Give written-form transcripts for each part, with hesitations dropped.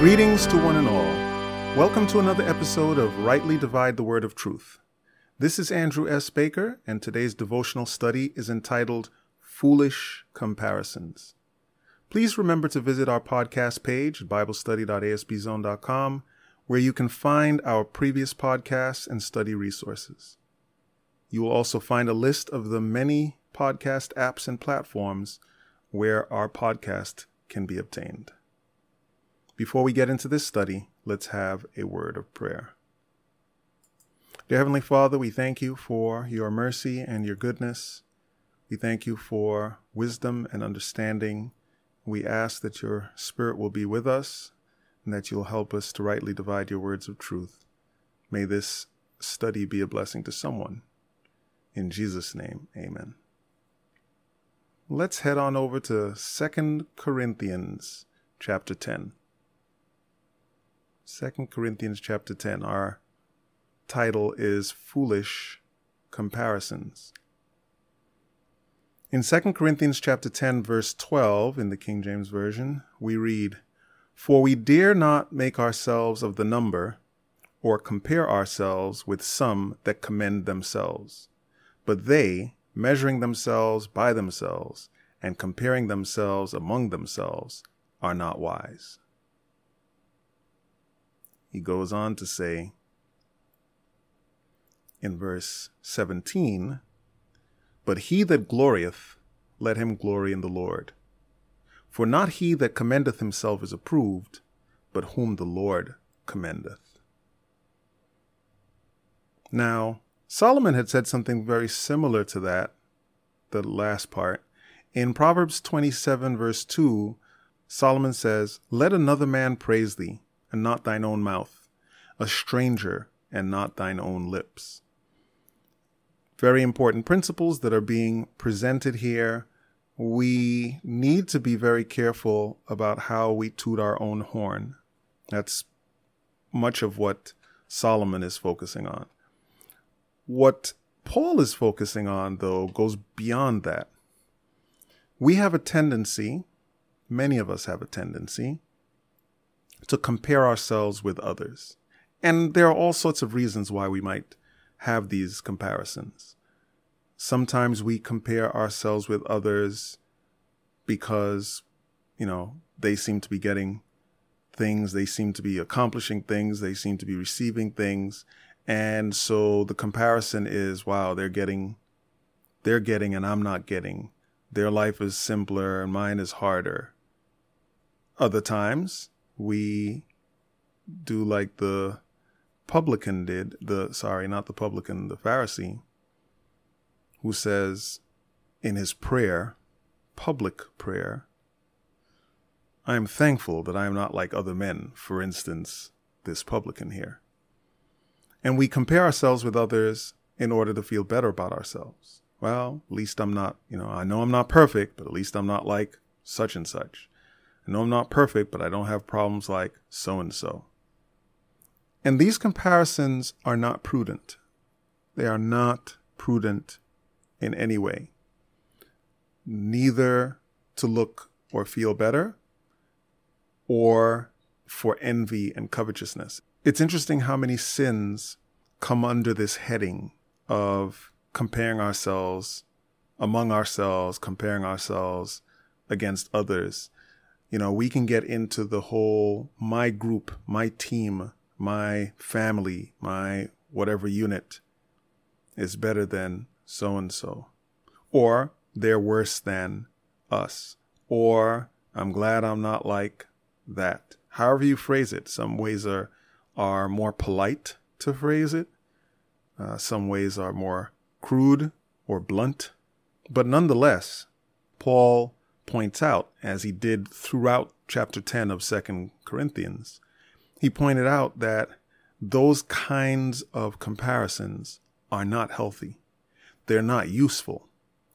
Greetings to one and all. Welcome to another episode of Rightly Divide the Word of Truth. This is Andrew S. Baker, and today's devotional study is entitled Foolish Comparisons. Please remember to visit our podcast page at biblestudy.asbzone.com, where you can find our previous podcasts and study resources. You will also find a list of the many podcast apps and platforms where our podcast can be obtained. Before we get into this study, let's have a word of prayer. Dear Heavenly Father, we thank you for your mercy and your goodness. We thank you for wisdom and understanding. We ask that your Spirit will be with us and that you'll help us to rightly divide your words of truth. May this study be a blessing to someone. In Jesus' name, amen. Let's head on over to 2 Corinthians chapter 10. 2 Corinthians chapter 10, our title is Foolish Comparisons. In 2 Corinthians chapter 10, verse 12, in the King James Version, we read, "For we dare not make ourselves of the number, or compare ourselves with some that commend themselves, but they, measuring themselves by themselves, and comparing themselves among themselves, are not wise." He goes on to say in verse 17, "But he that glorieth, let him glory in the Lord. For not he that commendeth himself is approved, but whom the Lord commendeth." Now, Solomon had said something very similar to that, the last part. In Proverbs 27, verse 2, Solomon says, "Let another man praise thee, and not thine own mouth, a stranger, and not thine own lips." Very important principles that are being presented here. We need to be very careful about how we toot our own horn. That's much of what Solomon is focusing on. What Paul is focusing on, though, goes beyond that. We have a tendency, many of us have a tendency, to compare ourselves with others. And there are all sorts of reasons why we might have these comparisons. Sometimes we compare ourselves with others because, they seem to be getting things, they seem to be accomplishing things, they seem to be receiving things. And so the comparison is, wow, they're getting and I'm not getting. Their life is simpler and mine is harder. Other times, we do like the Pharisee, who says in his prayer, public prayer, "I am thankful that I am not like other men," for instance, this publican here. And we compare ourselves with others in order to feel better about ourselves. Well, at least I'm not, I know I'm not perfect, but at least I'm not like such and such. I know I'm not perfect, but I don't have problems like so-and-so. And these comparisons are not prudent. They are not prudent in any way. Neither to look or feel better, or for envy and covetousness. It's interesting how many sins come under this heading of comparing ourselves, among ourselves, comparing ourselves against others. We can get into the whole my group, my team, my family, my whatever unit is better than so-and-so. Or they're worse than us. Or I'm glad I'm not like that. However you phrase it, some ways are more polite to phrase it. Some ways are more crude or blunt. But nonetheless, Paul points out, as he did throughout chapter 10 of 2 Corinthians, He pointed out that those kinds of comparisons are not healthy. They're not useful.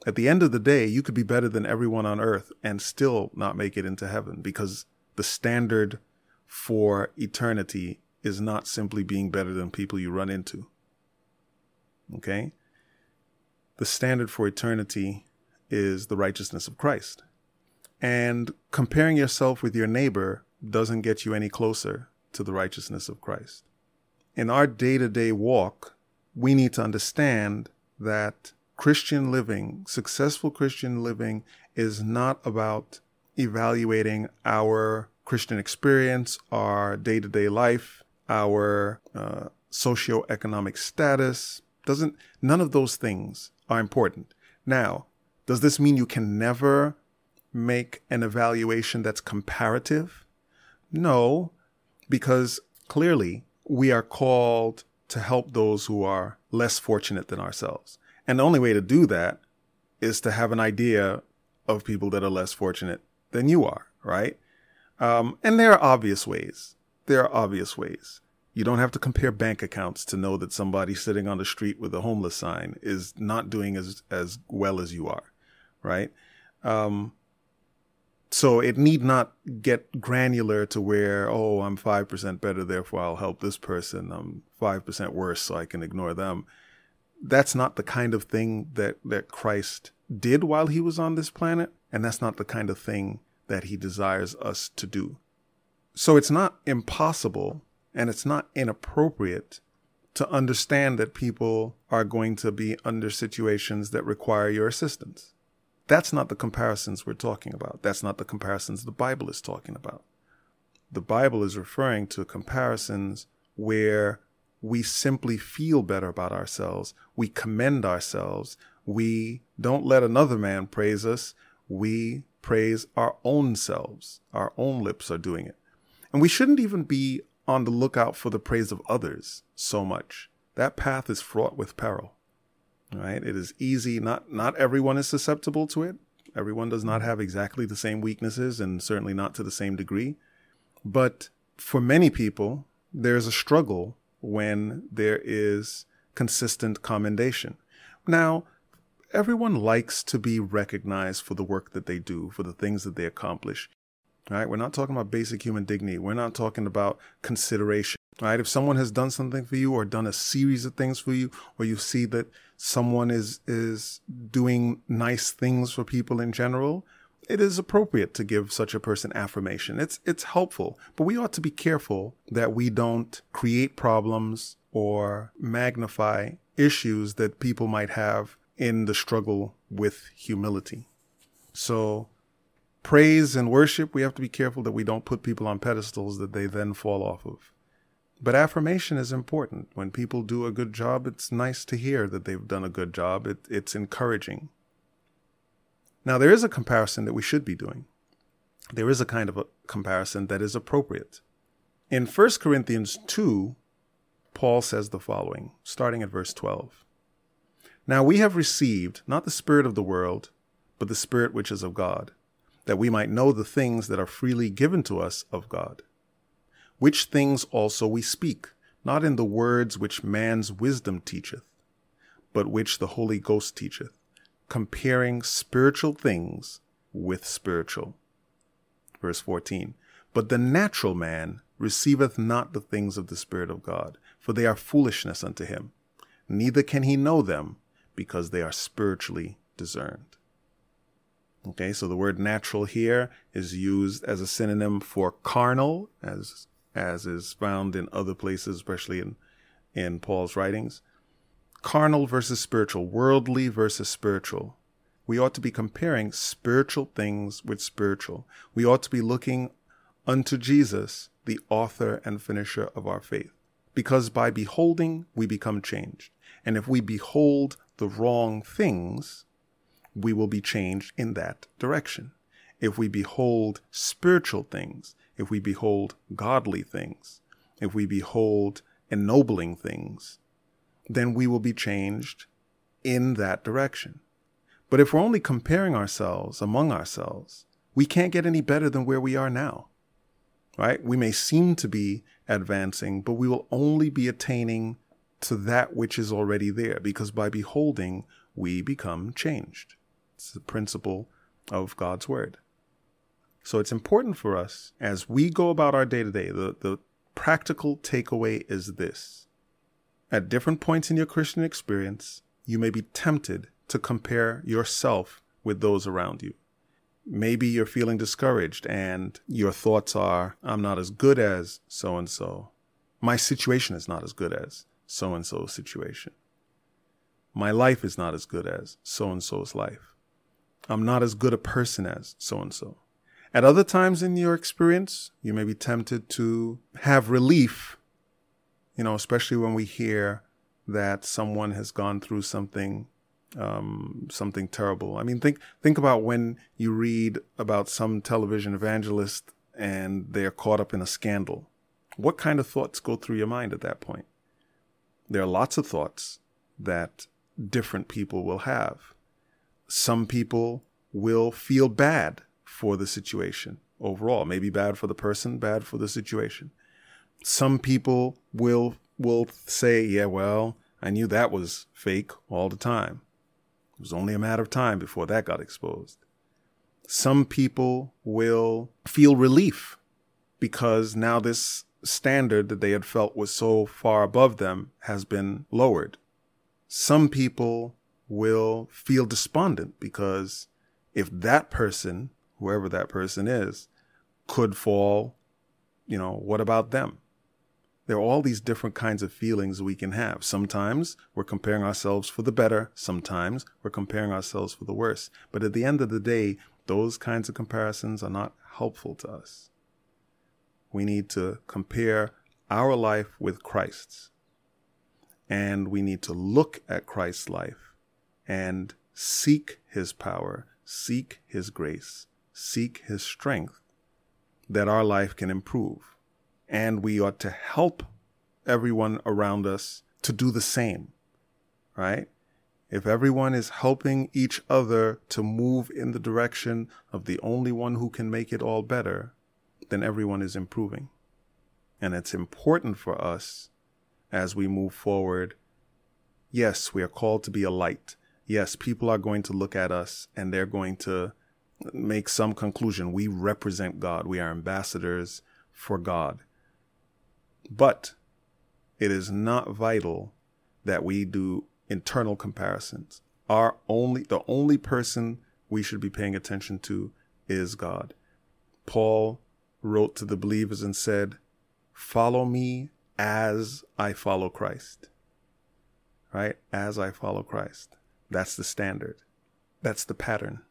At the end of the day, you could be better than everyone on earth and still not make it into heaven, because the standard for eternity is not simply being better than people you run into. Okay? The standard for eternity is the righteousness of Christ. And comparing yourself with your neighbor doesn't get you any closer to the righteousness of Christ. In our day-to-day walk, we need to understand that Christian living, successful Christian living, is not about evaluating our Christian experience, our day-to-day life, our socioeconomic status. None of those things are important. Now, does this mean you can never make an evaluation that's comparative? No, because clearly we are called to help those who are less fortunate than ourselves. And the only way to do that is to have an idea of people that are less fortunate than you are, right? And there are obvious ways. You don't have to compare bank accounts to know that somebody sitting on the street with a homeless sign is not doing as well as you are, right? So it need not get granular to where, oh, I'm 5% better, therefore I'll help this person. I'm 5% worse, so I can ignore them. That's not the kind of thing that Christ did while he was on this planet, and that's not the kind of thing that he desires us to do. So it's not impossible and it's not inappropriate to understand that people are going to be under situations that require your assistance. That's not the comparisons we're talking about. That's not the comparisons the Bible is talking about. The Bible is referring to comparisons where we simply feel better about ourselves. We commend ourselves. We don't let another man praise us. We praise our own selves. Our own lips are doing it. And we shouldn't even be on the lookout for the praise of others so much. That path is fraught with peril. All right? It is easy. Not everyone is susceptible to it. Everyone does not have exactly the same weaknesses, and certainly not to the same degree. But for many people, there's a struggle when there is consistent commendation. Now, everyone likes to be recognized for the work that they do, for the things that they accomplish. All right? We're not talking about basic human dignity. We're not talking about consideration. All right? If someone has done something for you, or done a series of things for you, or you see that someone is doing nice things for people in general, it is appropriate to give such a person affirmation. It's helpful, but we ought to be careful that we don't create problems or magnify issues that people might have in the struggle with humility. So praise and worship, we have to be careful that we don't put people on pedestals that they then fall off of. But affirmation is important. When people do a good job, it's nice to hear that they've done a good job. It's encouraging. Now, there is a comparison that we should be doing. There is a kind of a comparison that is appropriate. In 1 Corinthians 2, Paul says the following, starting at verse 12. Now we have received not the spirit of the world, but the Spirit which is of God, that we might know the things that are freely given to us of God. Which things also we speak, not in the words which man's wisdom teacheth, but which the Holy Ghost teacheth, comparing spiritual things with spiritual. Verse 14, but the natural man receiveth not the things of the Spirit of God, for they are foolishness unto him. Neither can he know them, because they are spiritually discerned. Okay, so the word natural here is used as a synonym for carnal, as is found in other places, especially in Paul's writings. Carnal versus spiritual, worldly versus spiritual. We ought to be comparing spiritual things with spiritual. We ought to be looking unto Jesus, the author and finisher of our faith, because by beholding, we become changed. And if we behold the wrong things, we will be changed in that direction. If we behold spiritual things, if we behold godly things, if we behold ennobling things, then we will be changed in that direction. But if we're only comparing ourselves among ourselves, we can't get any better than where we are now. right? We may seem to be advancing, but we will only be attaining to that which is already there, because by beholding, we become changed. It's the principle of God's word. So it's important for us as we go about our day-to-day, the practical takeaway is this. At different points in your Christian experience, you may be tempted to compare yourself with those around you. Maybe you're feeling discouraged and your thoughts are, I'm not as good as so-and-so. My situation is not as good as so-and-so's situation. My life is not as good as so-and-so's life. I'm not as good a person as so-and-so. At other times in your experience, you may be tempted to have relief, especially when we hear that someone has gone through something terrible. I mean, think about when you read about some television evangelist and they're caught up in a scandal. What kind of thoughts go through your mind at that point? There are lots of thoughts that different people will have. Some people will feel bad for the situation overall, maybe bad for the person, bad for the situation. Some people will say, yeah, well, I knew that was fake all the time. It was only a matter of time before that got exposed. Some people will feel relief because now this standard that they had felt was so far above them has been lowered. Some people will feel despondent because if that person, whoever that person is, could fall, what about them? There are all these different kinds of feelings we can have. Sometimes we're comparing ourselves for the better. Sometimes we're comparing ourselves for the worse. But at the end of the day, those kinds of comparisons are not helpful to us. We need to compare our life with Christ's. And we need to look at Christ's life and seek his power, seek his grace, seek his strength, that our life can improve. And we ought to help everyone around us to do the same, right? If everyone is helping each other to move in the direction of the only one who can make it all better, then everyone is improving. And it's important for us as we move forward. Yes, we are called to be a light. Yes, people are going to look at us and they're going to make some conclusion. We represent God. We are ambassadors for God. But it is not vital that we do internal comparisons. The only person we should be paying attention to is God. Paul wrote to the believers and said, "Follow me as I follow Christ." Right? As I follow Christ. That's the standard. That's the pattern.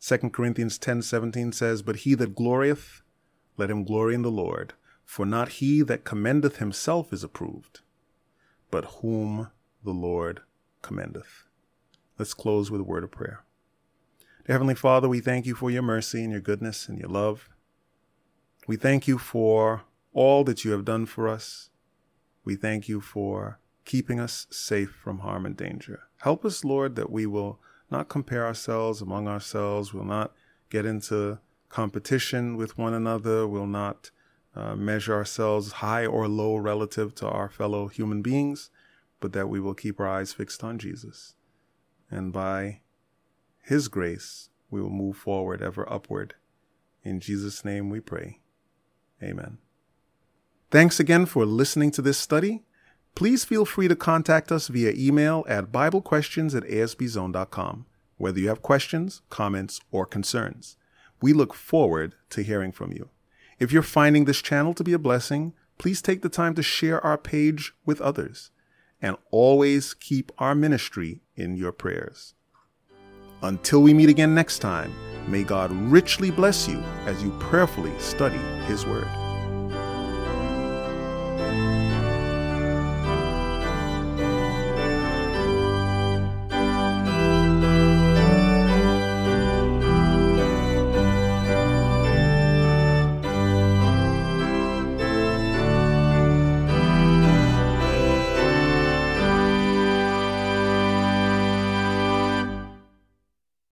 2 Corinthians 10:17 says, "But he that glorieth, let him glory in the Lord. For not he that commendeth himself is approved, but whom the Lord commendeth." Let's close with a word of prayer. Dear Heavenly Father, we thank you for your mercy and your goodness and your love. We thank you for all that you have done for us. We thank you for keeping us safe from harm and danger. Help us, Lord, that we will not compare ourselves among ourselves. We'll not get into competition with one another. We'll not measure ourselves high or low relative to our fellow human beings, but that we will keep our eyes fixed on Jesus. And by his grace, we will move forward ever upward. In Jesus' name we pray. Amen. Thanks again for listening to this study. Please feel free to contact us via email at biblequestions@asbzone.com, whether you have questions, comments, or concerns. We look forward to hearing from you. If you're finding this channel to be a blessing, please take the time to share our page with others, and always keep our ministry in your prayers. Until we meet again next time, may God richly bless you as you prayerfully study His Word.